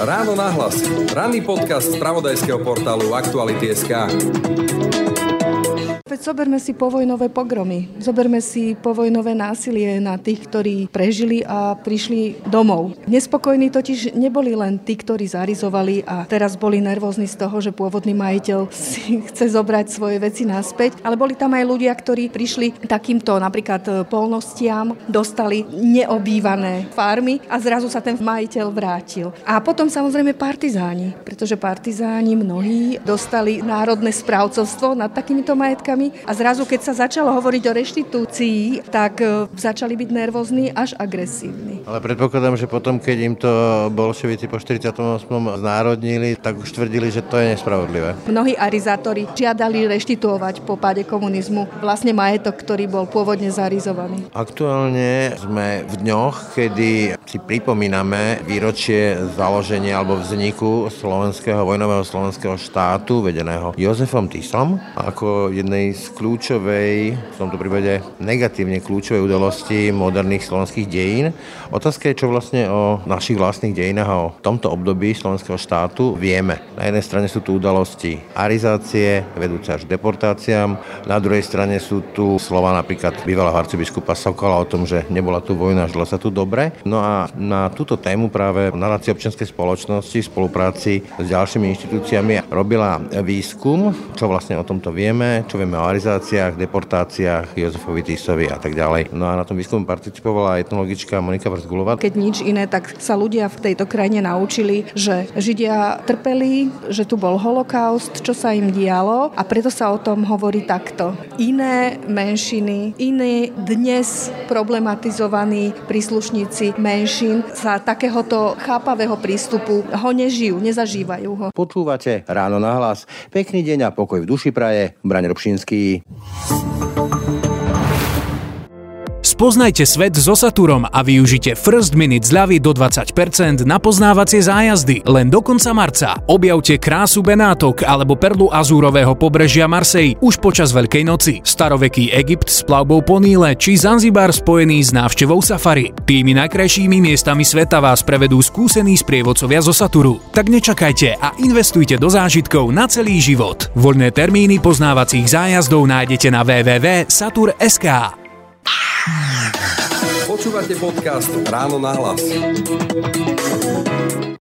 Ráno nahlas. Ranný podcast spravodajského portálu Aktuality.sk. Zoberme si povojnové pogromy, zoberme si povojnové násilie na tých, ktorí prežili a prišli domov. Nespokojní totiž neboli len tí, ktorí zarizovali a teraz boli nervózni z toho, že pôvodný majiteľ si chce zobrať svoje veci naspäť, ale boli tam aj ľudia, ktorí prišli takýmto napríklad polnostiam, dostali neobývané farmy a zrazu sa ten majiteľ vrátil. A potom samozrejme partizáni, pretože partizáni mnohí dostali národné správcovstvo nad takýmito majetkami. A zrazu, keď sa začalo hovoriť o reštitúcii, tak začali byť nervózni až agresívni. Ale predpokladám, že potom, keď im to bolševici po 48. znárodnili, tak už tvrdili, že to je nespravodlivé. Mnohí arizátori žiadali reštituovať po páde komunizmu vlastne majetok, ktorý bol pôvodne zarizovaný. Aktuálne sme v dňoch, kedy si pripomíname výročie založenia alebo vzniku slovenského vojnového slovenského štátu vedeného Jozefom Tisom ako jednej z kľúčovej, v tomto prípade negatívne kľúčovej udalosti moderných slovenských dejín. Otázka je, čo vlastne o našich vlastných dejinách a o tomto období slovenského štátu vieme. Na jednej strane sú tu udalosti arizácie, vedúce až deportáciám, na druhej strane sú tu slova napríklad bývalého arcibiskupa Sokola o tom, že nebola tu vojna, žilo sa tu dobre. No a na túto tému práve Nadácia občianskej spoločnosti v spolupráci s ďalšími inštitúciami robila výskum, čo vlastne o tomto vieme, čo vieme o arizáciách, deportáciách, Jozefovi Tisovi a tak ďalej. No a na tom výskume participovala etnologička Monika Brzguľová. Keď nič iné, tak sa ľudia v tejto krajine naučili, že Židia trpeli, že tu bol holokaust, čo sa im dialo a preto sa o tom hovorí takto. Iné menšiny, iní dnes problematizovaní príslušníci menšín sa takéhoto chápavého prístupu ho nežijú, nezažívajú ho. Počúvate Ráno na hlas. Pekný deň a pokoj v duši praje Braň Robšinský. Spoznajte svet so Saturom a využite First Minute zľavy do 20% na poznávacie zájazdy len do konca marca. Objavte krásu Benátok alebo perlu azúrového pobrežia Marseille už počas Veľkej noci. Staroveký Egypt s plavbou po Níle či Zanzibar spojený s návštevou safari. Tými najkrajšími miestami sveta vás prevedú skúsení sprievodcovia zo Saturu. Tak nečakajte a investujte do zážitkov na celý život. Voľné termíny poznávacích zájazdov nájdete na www.satur.sk. Počúvate podcast Ráno na hlas.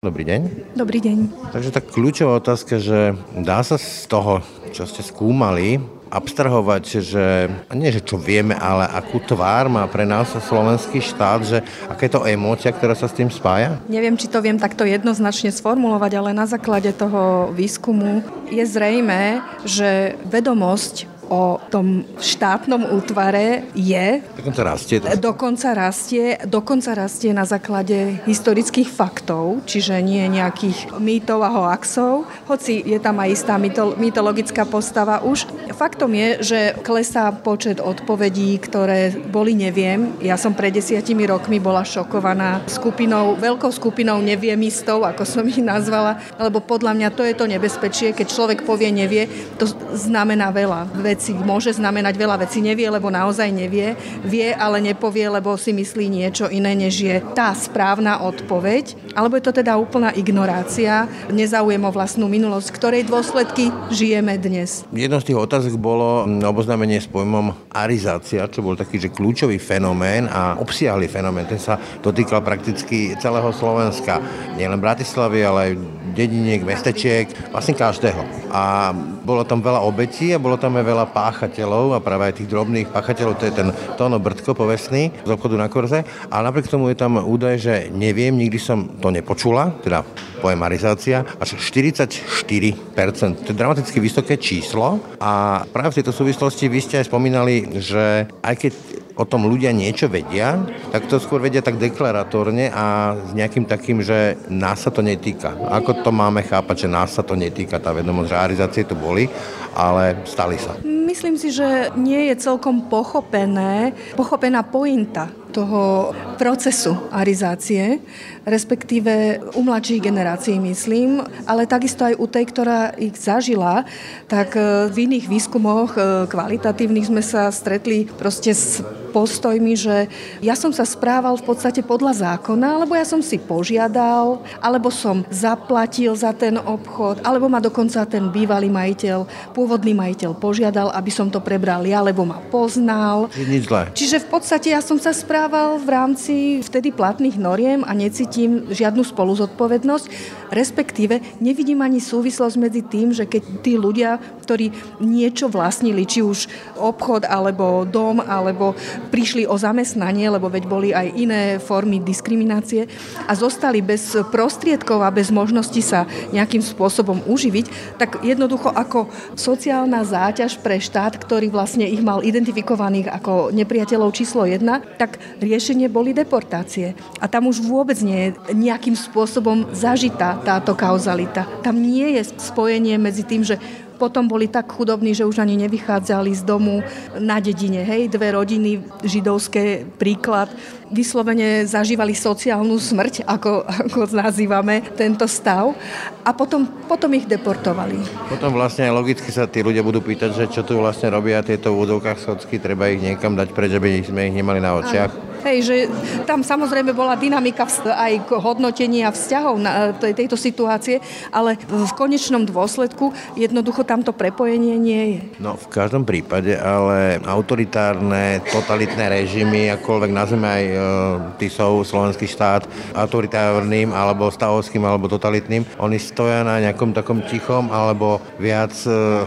Dobrý deň. Dobrý deň. Takže tak kľúčová otázka, že dá sa z toho, čo ste skúmali, abstrahovať, že nie, že čo vieme, ale akú tvár má pre nás slovenský štát, že aká je to emócia, ktorá sa s tým spája? Neviem, či to viem takto jednoznačne sformulovať, ale na základe toho výskumu je zrejmé, že vedomosť o tom štátnom útvare je... Dokonca rastie na základe historických faktov, čiže nie nejakých mýtov a hoaxov, hoci je tam aj istá mytologická postava už. Faktom je, že klesá počet odpovedí, ktoré boli neviem. Ja som pred 10 rokmi bola šokovaná veľkou skupinou neviemistov, ako som ich nazvala, lebo podľa mňa to je to nebezpečie, keď človek povie nevie, to znamená veľa vecí. Môže znamenať veľa vecí. Nevie, lebo naozaj nevie. Vie, ale nepovie, lebo si myslí niečo iné, než je tá správna odpoveď. Alebo je to teda úplná ignorácia, nezáujem o vlastnú minulosť, ktorej dôsledky žijeme dnes. Jednou z tých otázok bolo oboznámenie s pojmom arizácia, čo bol taký, že kľúčový fenomén a obsiahly fenomén. Ten sa dotýkal prakticky celého Slovenska. Nielen Bratislavy, ale aj dediniek, mestečiek, vlastne každého. A bolo tam veľa obetí a bolo tam aj veľa páchateľov a práve aj tých drobných páchateľov, to je ten Tóno Brdko povestný z obchodu na Korze, ale napriek tomu je tam údaj, že neviem, nikdy som to nepočula, teda pojem arizácia, až 44%. To je dramaticky vysoké číslo a práve v tejto súvislosti vy ste aj spomínali, že aj keď o tom ľudia niečo vedia, tak to skôr vedia tak deklaratórne a s nejakým takým, že nás sa to netýka. Ako to máme chápať, že nás sa to netýka? Tá vedomosť, že arizácie tu boli, ale stali sa. Myslím si, že nie je celkom pochopená pointa toho procesu arizácie, respektíve u mladších generácií, myslím, ale takisto aj u tej, ktorá ich zažila, tak v iných výskumoch kvalitatívnych sme sa stretli proste s postojmi, že ja som sa správal v podstate podľa zákona, alebo ja som si požiadal, alebo som zaplatil za ten obchod, alebo ma dokonca ten bývalý majiteľ, pôvodný majiteľ požiadal, aby som to prebral ja, lebo ma poznal. Nič zlé. Čiže v podstate ja som sa správal v rámci vtedy platných noriem a necítim žiadnu spoluzodpovednosť, respektíve nevidím ani súvislosť medzi tým, že keď tí ľudia, ktorí niečo vlastnili, či už obchod, alebo dom, alebo prišli o zamestnanie, lebo veď boli aj iné formy diskriminácie a zostali bez prostriedkov a bez možnosti sa nejakým spôsobom uživiť, tak jednoducho ako sociálna záťaž pre štát, ktorý vlastne ich mal identifikovaných ako nepriateľov číslo 1, tak riešenie boli deportácie. A tam už vôbec nie je nejakým spôsobom zažitá táto kauzalita. Tam nie je spojenie medzi tým, že potom boli tak chudobní, že už ani nevychádzali z domu na dedine. Hej, dve rodiny, židovské príklad, vyslovene zažívali sociálnu smrť, ako nazývame tento stav. A potom ich deportovali. Potom vlastne logicky sa tí ľudia budú pýtať, že čo tu vlastne robia tieto v údovkách socky, treba ich niekam dať preč, aby sme ich nemali na očiach. Aj. Hej, že tam samozrejme bola dynamika aj hodnotenia vzťahov na tejto situácie, ale v konečnom dôsledku jednoducho tamto prepojenie nie je. No v každom prípade, ale autoritárne, totalitné režimy, akoľvek nazveme aj Tisov, slovenský štát, autoritárnym alebo stavovským alebo totalitným, oni stoja na nejakom takom tichom alebo viac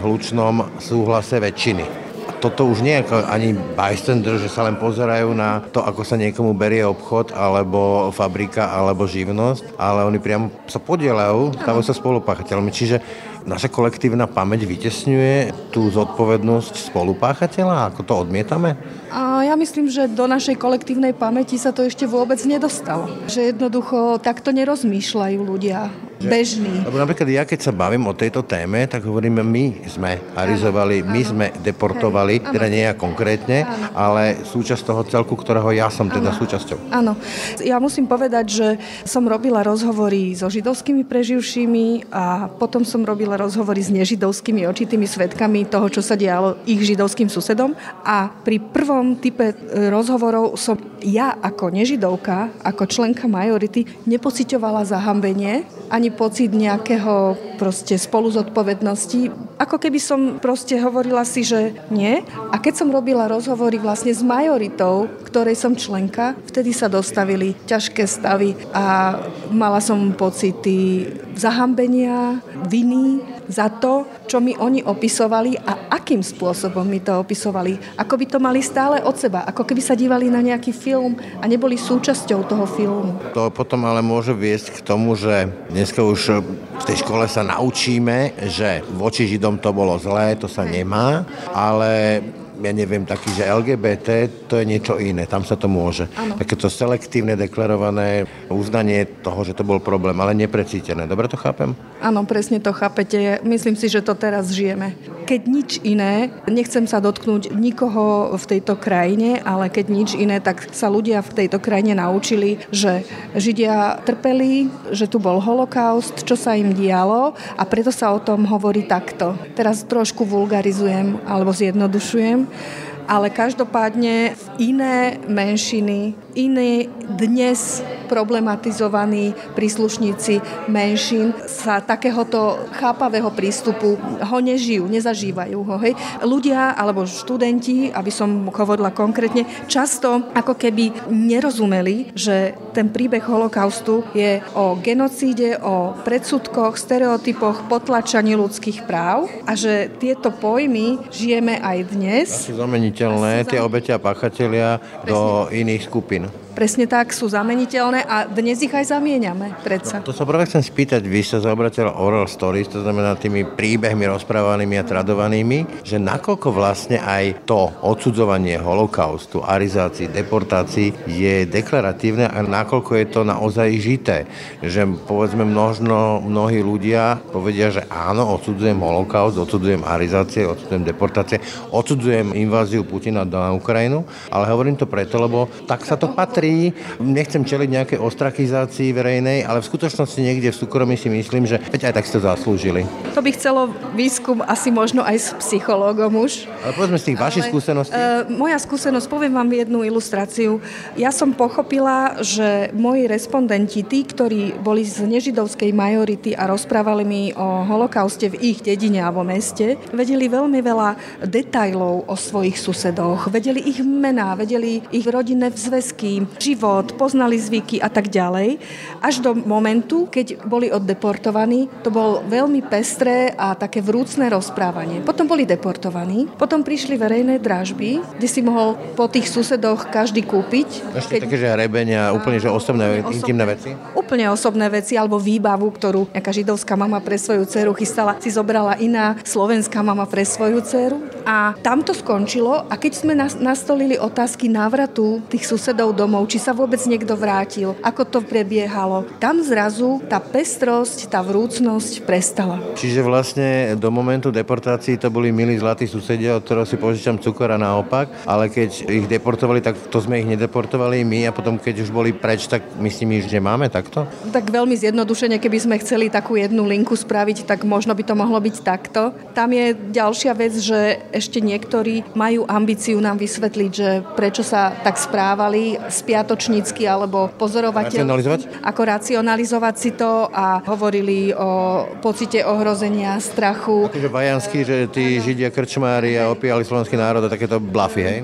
hlučnom súhlase väčšiny. Toto už nie je ani bystander, že sa len pozerajú na to, ako sa niekomu berie obchod, alebo fabrika, alebo živnosť, ale oni priamo sa podielajú, stávajú sa spolupáchateľmi. Čiže naša kolektívna pamäť vytesňuje tú zodpovednosť spolupáchateľa, ako to odmietame? A ja myslím, že do našej kolektívnej pamäti sa to ešte vôbec nedostalo. Že jednoducho takto nerozmýšľajú ľudia. Bežný. Lebo napríklad ja, keď sa bavím o tejto téme, tak hovorím, my sme arizovali, my sme deportovali, teda nie ja konkrétne, ale súčasť toho celku, ktorého ja som teda súčasťou. Áno. Ja musím povedať, že som robila rozhovory so židovskými preživšími a potom som robila rozhovory s nežidovskými očitými svedkami toho, čo sa dialo ich židovským susedom. A pri prvom type rozhovorov som ja ako nežidovka, ako členka majority, nepociťovala zahambenie, ani pocit nejakého proste spoluzodpovednosti. Ako keby som proste hovorila si, že nie. A keď som robila rozhovory vlastne s majoritou, ktorej som členka, vtedy sa dostavili ťažké stavy a mala som pocity zahambenia, viny za to, čo mi oni opisovali a akým spôsobom mi to opisovali. Ako by to mali stále od seba, ako keby sa dívali na nejaký film a neboli súčasťou toho filmu. To potom ale môže viesť k tomu, že dneska už v tej škole sa naučíme, že voči Židom to bolo zlé, to sa nemá, ale ja neviem, taký, že LGBT, to je niečo iné, tam sa to môže. Ano. Takéto selektívne deklarované uznanie toho, že to bol problém, ale neprecítené. Dobre to chápem? Áno, presne to chápete. Myslím si, že to teraz žijeme. Keď nič iné, nechcem sa dotknúť nikoho v tejto krajine, ale keď nič iné, tak sa ľudia v tejto krajine naučili, že Židia trpeli, že tu bol holokaust, čo sa im dialo a preto sa o tom hovorí takto. Teraz trošku vulgarizujem alebo zjednodušujem, ale každopádne iné menšiny, iní dnes problematizovaní príslušníci menšín sa takéhoto chápavého prístupu ho nežijú, nezažívajú ho. Hej. Ľudia alebo študenti, aby som hovorila konkrétne, často ako keby nerozumeli, že ten príbeh holokaustu je o genocíde, o predsudkoch, stereotypoch, potlačaní ľudských práv a že tieto pojmy žijeme aj dnes. Sú zameniteľné tie obete a páchatelia do iných skupín. Presne tak, sú zameniteľné a dnes ich aj zamieňame, predsa. No, to sa práve chcem spýtať, vy sa zaoberáte oral stories, to znamená tými príbehmi rozprávanými a tradovanými, že nakoľko vlastne aj to odsudzovanie holokaustu, arizácii, deportácii je deklaratívne a nakoľko je to naozaj žité. Že povedzme mnohí ľudia povedia, že áno, odsudzujem holokaust, odsudzujem arizácie, odsudzujem deportácie, odsudzujem inváziu Putina na Ukrajinu, ale hovorím to preto, lebo tak sa to patrí. patrí, nechcem čeliť nejakej ostrakizácii verejnej, ale v skutočnosti niekde v súkromí si myslím, že veď aj tak si to zaslúžili. To by chcelo výskum asi možno aj s psychológom už. Ale povedzme z tých vašich skúseností. Moja skúsenosť, poviem vám jednu ilustráciu. Ja som pochopila, že moji respondenti, tí, ktorí boli z nežidovskej majority a rozprávali mi o holokauste v ich dedine alebo meste, vedeli veľmi veľa detailov o svojich susedoch. Vedeli ich mená, vedeli ich rodinné zväzky, život, poznali zvyky a tak ďalej. Až do momentu, keď boli oddeportovaní, to bol veľmi pestré a také vrúcne rozprávanie. Potom boli deportovaní, potom prišli verejné dražby, kde si mohol po tých susedoch každý kúpiť. Ešte také, že hrebenia, úplne že osobné, intimné veci? Úplne osobné veci, alebo výbavu, ktorú nejaká židovská mama pre svoju dceru chystala, si zobrala iná slovenská mama pre svoju dceru. A tam to skončilo a keď sme nastolili otázky návratu tých susedov domov, či sa vôbec niekto vrátil, ako to prebiehalo, tam zrazu tá pestrosť, tá vrúcnosť prestala. Čiže vlastne do momentu deportácií to boli milí zlatí susedia, od ktorého si požičam cukor a naopak, ale keď ich deportovali, tak to sme ich nedeportovali my a potom keď už boli preč, tak my s nimi už nemáme takto? Tak veľmi zjednodušene, keby sme chceli takú jednu linku spraviť, tak možno by to mohlo byť takto. Tam je ďalšia vec, že ešte niektorí majú ambíciu nám vysvetliť, že prečo sa tak správali spiatočnícky alebo pozorovateľ. Ako racionalizovať si to a hovorili o pocite ohrozenia, strachu. Takže Vajanský, že tí židia krčmári a opíjali slovenský národ a takéto blafy, hej?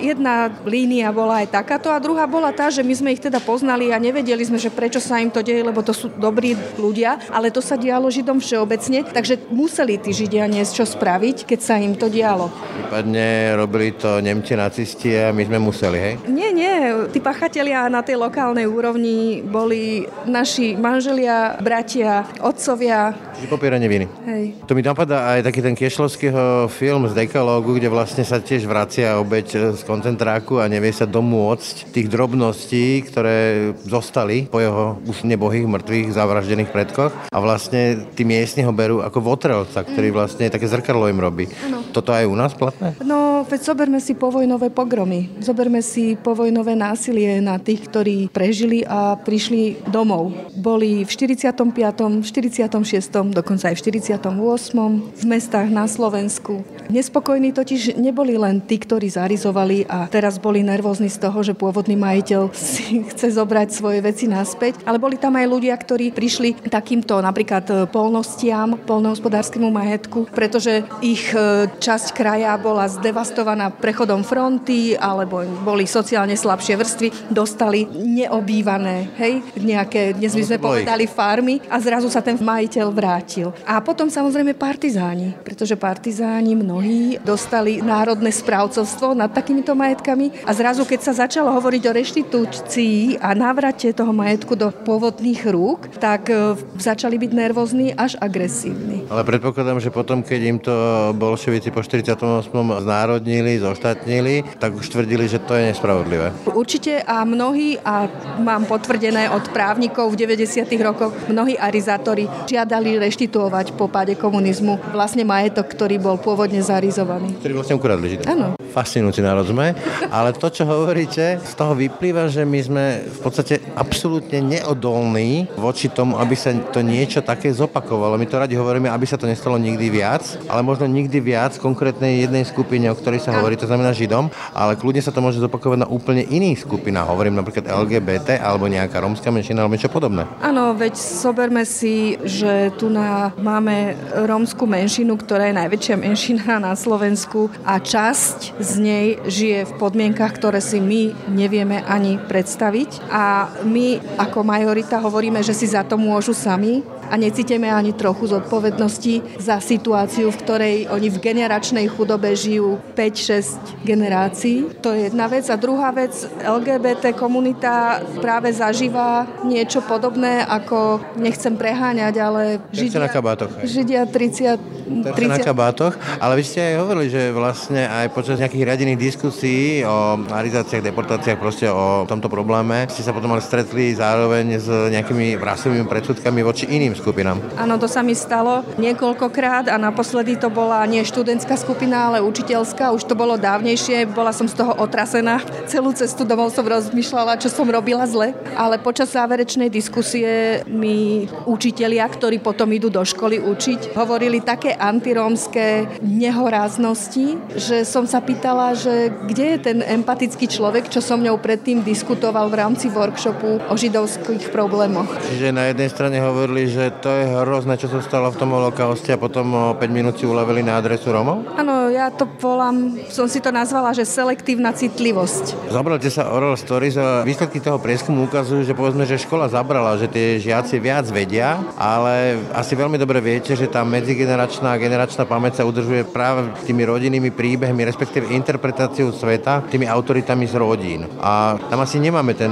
Jedna línia bola aj takáto a druhá bola tá, že my sme ich teda poznali a nevedeli sme, že prečo sa im to deje, lebo to sú dobrí ľudia, ale to sa dialo Židom všeobecne, takže museli tí Židia niečo spraviť, keď sa im to dialo. Prípadne robili to Nemci, nacisti a my sme museli, hej? Nie, tí páchatelia na tej lokálnej úrovni boli naši manželia, bratia, otcovia. Čiže popieranie viny. Hej. To mi napadá aj taký ten Kešľovského film z Dekalógu, kde vlastne sa tiež vracia obeť z koncentráku a nevie sa domôcť tých drobností, ktoré zostali po jeho už nebohých, mŕtvych, zavraždených predkoch a vlastne tí miestni ho berú ako votrelca, ktorý vlastne také zrkadlo im robí. Ano. Toto aj u nás platné? No, veď zoberme si povojnové pogromy. Zoberme si povojnové násilie na tých, ktorí prežili a prišli domov. Boli v 45., 46., dokonca aj v 48. v mestách na Slovensku. Nespokojní totiž neboli len tí, ktorí zarizovali a teraz boli nervózni z toho, že pôvodný majiteľ si chce zobrať svoje veci naspäť, ale boli tam aj ľudia, ktorí prišli takýmto napríklad polnostiam, poľnohospodárskemu majetku, pretože ich časť kraja bola zdevastovaná prechodom fronty, alebo boli sociálne slabšie vrstvy, dostali neobývané, hej, nejaké, dnes by sme povedali farmy a zrazu sa ten majiteľ vrátil. A potom samozrejme partizáni, pretože partizáni mnohí dostali národné správcovstvo nad takýmito majetkami a zrazu, keď sa začalo hovoriť o reštitúcii a návrate toho majetku do pôvodných rúk, tak začali byť nervózni až agresívni. Ale predpokladám, že potom, keď im to bolševici po 48. znárodnili, zoštátnili, tak už tvrdili, že to je nespravodlivé. Určite a mnohí, a mám potvrdené od právnikov v 90. rokoch, mnohí arizátori žiadali reštituovať po páde komunizmu vlastne majetok, ktorý bol pôvodne zarizovaný. Ktorý vlastne ukradli Židom. Áno. Fascinujúci národ sme, ale to, čo hovoríte, z toho vyplýva, že my sme v podstate absolútne neodolní voči tomu, aby sa to niečo také zopakovalo. My to radi hovoríme, aby sa to nestalo nikdy viac, ale možno nikdy viac konkrétnej jednej skupine, o ktorej sa hovorí, to znamená Židom, ale kľudne sa to môže zopakovať na úplne iných skupinách. Hovorím napríklad LGBT alebo nejaká romská menšina alebo niečo podobné. Áno, veď zoberme si, že tu máme romskú menšinu, ktorá je najväčšia menšina na Slovensku a časť z nej žije v podmienkach, ktoré si my nevieme ani predstaviť a my ako majorita hovoríme, že si za to môžu sami a necítime ani trochu zodpovednosti za situáciu, v ktorej oni v generačnej chudobe žijú 5-6 generácií. To je jedna vec. A druhá vec, LGBT komunita práve zažíva niečo podobné, ako nechcem preháňať, ale Židia 30... na kabátoch, ale vy ste aj hovorili, že vlastne aj počas nejakých nejakých riadených diskusí o arizáciách, deportáciách, proste o tomto probléme ste sa potom ale stretli zároveň s nejakými rasovými predsudkami voči iným skupinám. Áno, to sa mi stalo niekoľkokrát a naposledy to bola nie študentská skupina, ale učiteľská. Už to bolo dávnejšie, bola som z toho otrasená. Celú cestu domov som rozmýšľala, čo som robila zle, ale počas záverečnej diskusie mi učitelia, ktorí potom idú do školy učiť, hovorili také antirómske nehoráznosti, že som sa pýtala, že kde je ten empatický človek, čo so mňou predtým diskutoval v rámci workshopu o židovských problémoch. Čiže na jednej strane hovorili, že to je hrozné, čo sa stalo v tom holokauste a potom o 5 minút si uľavili na adresu Rómov? Áno, ja to volám, som si to nazvala, že selektívna citlivosť. Zabralte sa Oral Stories a výsledky toho prieskumu ukazujú, že povedzme, že škola zabrala, že tie žiaci viac vedia, ale asi veľmi dobre viete, že tá medzigeneračná a generačná pamäť sa udržuje práve tými rodinnými príbehmi, respektíve interpretáciou sveta, tými autoritami z rodín. A tam asi nemáme ten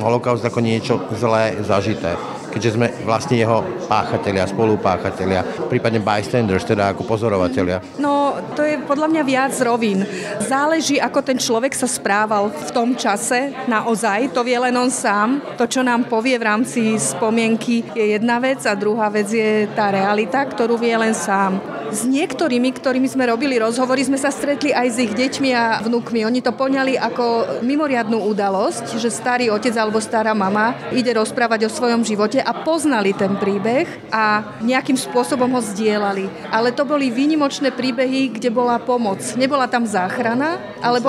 holokaust ako niečo zlé zažité, keďže sme vlastne jeho páchatelia, spolupáchatelia, prípadne bystanders, teda ako pozorovatelia. No, to je podľa mňa viac rovín. Záleží, ako ten človek sa správal v tom čase, naozaj, to vie len on sám. To, čo nám povie v rámci spomienky, je jedna vec a druhá vec je tá realita, ktorú vie len sám. S niektorými, ktorými sme robili rozhovory, sme sa stretli aj s ich deťmi a vnukmi. Oni to poňali ako mimoriadnu udalosť, že starý otec alebo stará mama ide rozprávať o svojom živote a poznali ten príbeh a nejakým spôsobom ho zdieľali. Ale to boli výnimočné príbehy, kde bola pomoc. Nebola tam záchrana, ale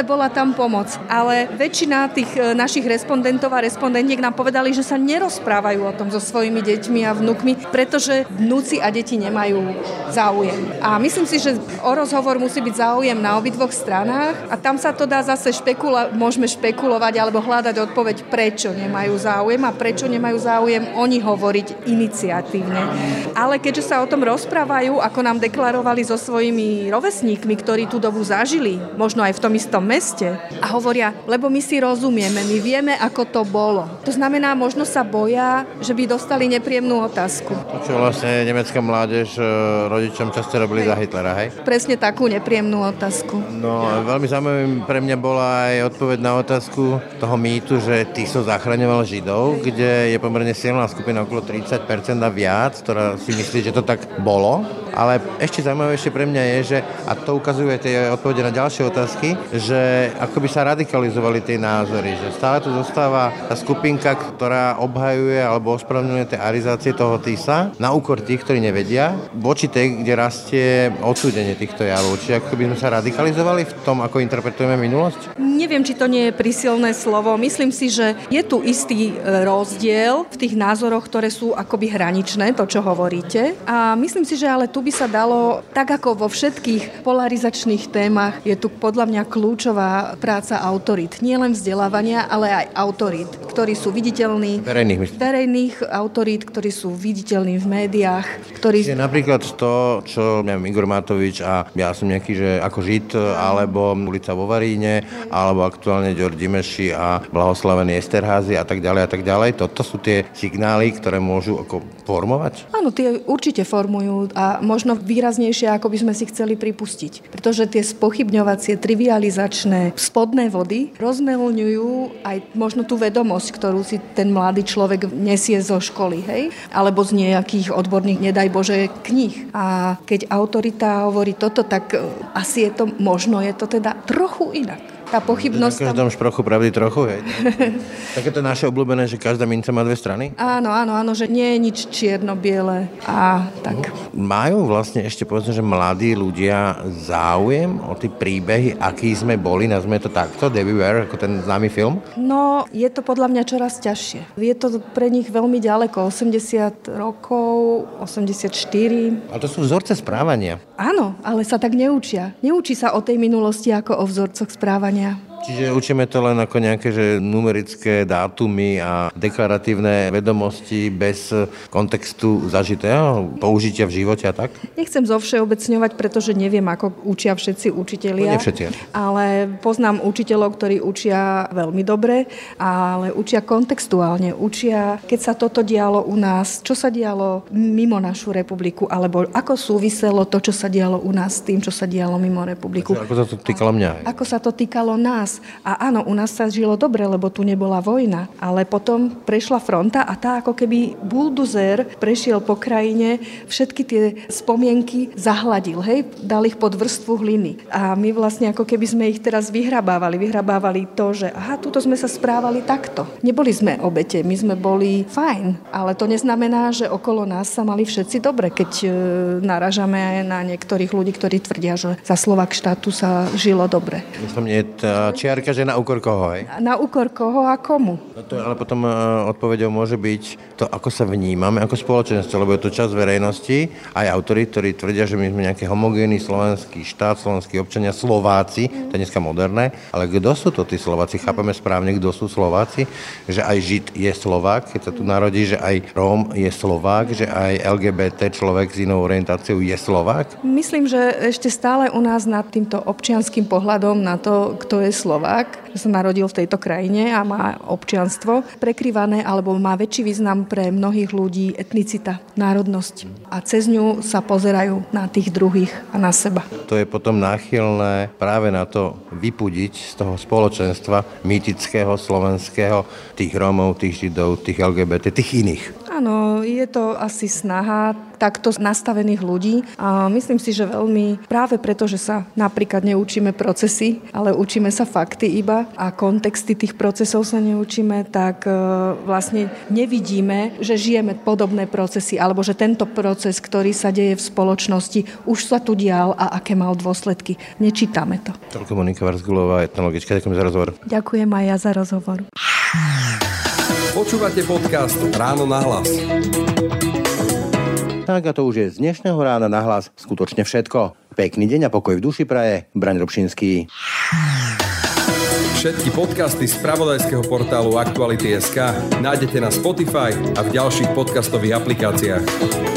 bola tam pomoc. Ale väčšina tých našich respondentov a respondentiek nám povedali, že sa nerozprávajú o tom so svojimi deťmi a vnukmi, pretože vnúci a deti nemajú záujem. A myslím si, že o rozhovor musí byť záujem na obidvoch stranách a tam sa to dá zase môžeme špekulovať alebo hľadať odpoveď, prečo nemajú záujem a prečo nemajú záujem oni hovoriť iniciatívne. Ale keďže sa o tom rozprávajú, ako nám deklarovali so svojimi rovesníkmi, ktorí tú dobu zažili, možno aj v tom istom meste, a hovoria, lebo my si rozumieme, my vieme, ako to bolo. To znamená, možno sa boja, že by dostali nepríjemnú otázku. To, čo vlastne nemecká mládež rodičom často robili za Hitlera, hej? Presne takú nepríjemnú otázku. No, veľmi zaujímavým pre mňa bola aj odpoveď na otázku toho mýtu, že Tiso zachraňoval Židov, kde je pomerne silná skupina, okolo 30% a viac, ktorá si myslí, že to tak bolo. Ale ešte zaujímavejšie pre mňa je, že, a to ukazuje tie odpovede na ďalšie otázky, že akoby sa radikalizovali tie názory, že stále tu zostáva tá skupinka, ktorá obhajuje alebo ospravňuje tie arizácie toho Tisa na úkor tých, ktorí nevedia, voči tej, kde rastie odsúdenie týchto javov. Čiže akoby sme sa radikalizovali v tom, ako interpretujeme minulosť? Neviem, či to nie je prísilné slovo. Myslím si, že je tu istý rozdiel v tých názoroch, ktoré sú akoby hraničné, to, čo hovoríte. A myslím si, že ale tu by sa dalo, tak ako vo všetkých polarizačných témach, je tu podľa mňa kľúčová práca autorít. Nie len vzdelávania, ale aj autorít, ktorí sú viditeľní. Verejných autorít, ktorí sú viditeľní v médiách. Čiže napríklad to, čo neviem, Igor Matovič a ja som nejaký, že ako Žid, alebo ulica vo Varíne, alebo aktuálne Ďor Dimeši a blahoslavený Esterházy a tak ďalej a tak ďalej. Toto sú tie signály, ktoré môžu ako formovať? Áno, tie určite formujú a možno výraznejšie, ako by sme si chceli pripustiť. Pretože tie spochybňovacie, trivializačné spodné vody rozmelňujú aj možno tú vedomosť, ktorú si ten mladý človek nesie zo školy, hej? Alebo z nejakých odborných, nedaj Bože, kníh. A keď autorita hovorí toto, tak asi je to, možno je to teda trochu inak. Tá pochybnosť... Na každom šprochu pravdy trochu, hej? Tak je to naše obľúbené, že každá minca má dve strany? Áno, že nie je nič čierno-biele a tak. Majú vlastne ešte, povedzme, že mladí ľudia záujem o tie príbehy, akí sme boli, nazvime to takto, They Were, ako ten známy film? No, je to podľa mňa čoraz ťažšie. Je to pre nich veľmi ďaleko, 80 rokov, 84. Ale to sú vzorce správania. Áno, ale sa tak neučia. Neučí sa o tej minulosti ako o vzorcoch správania. Čiže učíme to len ako nejaké že numerické dátumy a deklaratívne vedomosti bez kontextu zažitého, použitia v živote a tak? Nechcem zovšeobecňovať, pretože neviem, ako učia všetci učitelia. Ale poznám učiteľov, ktorí učia veľmi dobre, ale učia kontextuálne. Učia, keď sa toto dialo u nás, čo sa dialo mimo našu republiku, alebo ako súviselo to, čo sa dialo u nás s tým, čo sa dialo mimo republiku. Ako sa to týkalo mňa? Ako sa to týkalo nás? A áno, u nás sa žilo dobre, lebo tu nebola vojna, ale potom prešla fronta a tá ako keby buldozer prešiel po krajine, všetky tie spomienky zahladil, hej, dal ich pod vrstvu hliny. A my vlastne ako keby sme ich teraz vyhrabávali to, že aha, tuto sme sa správali takto. Neboli sme obete, my sme boli fajn, ale to neznamená, že okolo nás sa mali všetci dobre, keď naražame na niektorých ľudí, ktorí tvrdia, že za Slovák štátu sa žilo dobre. Čiarka, že na úkor koho, hej? Na úkor koho a komu? Ale potom odpoveďou môže byť to, ako sa vnímame ako spoločenstvo, lebo je to časť verejnosti, aj autori, ktorí tvrdia, že my sme nejaký homogénny slovenský štát, slovenskí občania, Slováci, to je dneska moderné, ale kto sú to tí Slováci? Chápeme správne, kto sú Slováci? Že aj Žid je Slovák, keď sa tu narodí, že aj Róm je Slovák, že aj LGBT človek s inou orientáciou je Slovák? Myslím, že ešte stále u nás nad týmto občianským pohľadom na to, kto je Slovák, že sa narodil v tejto krajine a má občianstvo prekryvané, alebo má väčší význam pre mnohých ľudí etnicita, národnosť. A cez ňu sa pozerajú na tých druhých a na seba. To je potom náchylné práve na to vypudiť z toho spoločenstva mýtického, slovenského, tých Rómov, tých Židov, tých LGBT, tých iných. Áno, je to asi snaha takto nastavených ľudí a myslím si, že veľmi práve preto, že sa napríklad neučíme procesy, ale učíme sa fakty iba a kontexty tých procesov sa neučíme, tak vlastne nevidíme, že žijeme podobné procesy, alebo že tento proces, ktorý sa deje v spoločnosti, už sa tu dial a aké mal dôsledky. Nečítame to. Toľko Monika Brzguľová, etnologička. Ďakujem za rozhovor. Ďakujem aj ja za rozhovor. Počúvate podcast Ráno na hlas. Tak a to už je z dnešného Rána na hlas skutočne všetko. Pekný deň a pokoj v duši praje Braň Robšinský. Všetky podcasty z spravodajského portálu Aktuality.sk nájdete na Spotify a v ďalších podcastových aplikáciách.